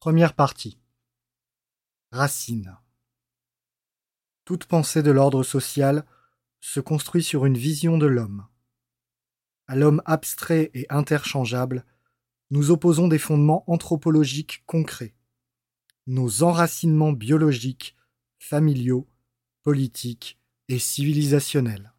Première partie. Racine. Toute pensée de l'ordre social se construit sur une vision de l'homme. À l'homme abstrait et interchangeable, nous opposons des fondements anthropologiques concrets, nos enracinements biologiques, familiaux, politiques et civilisationnels.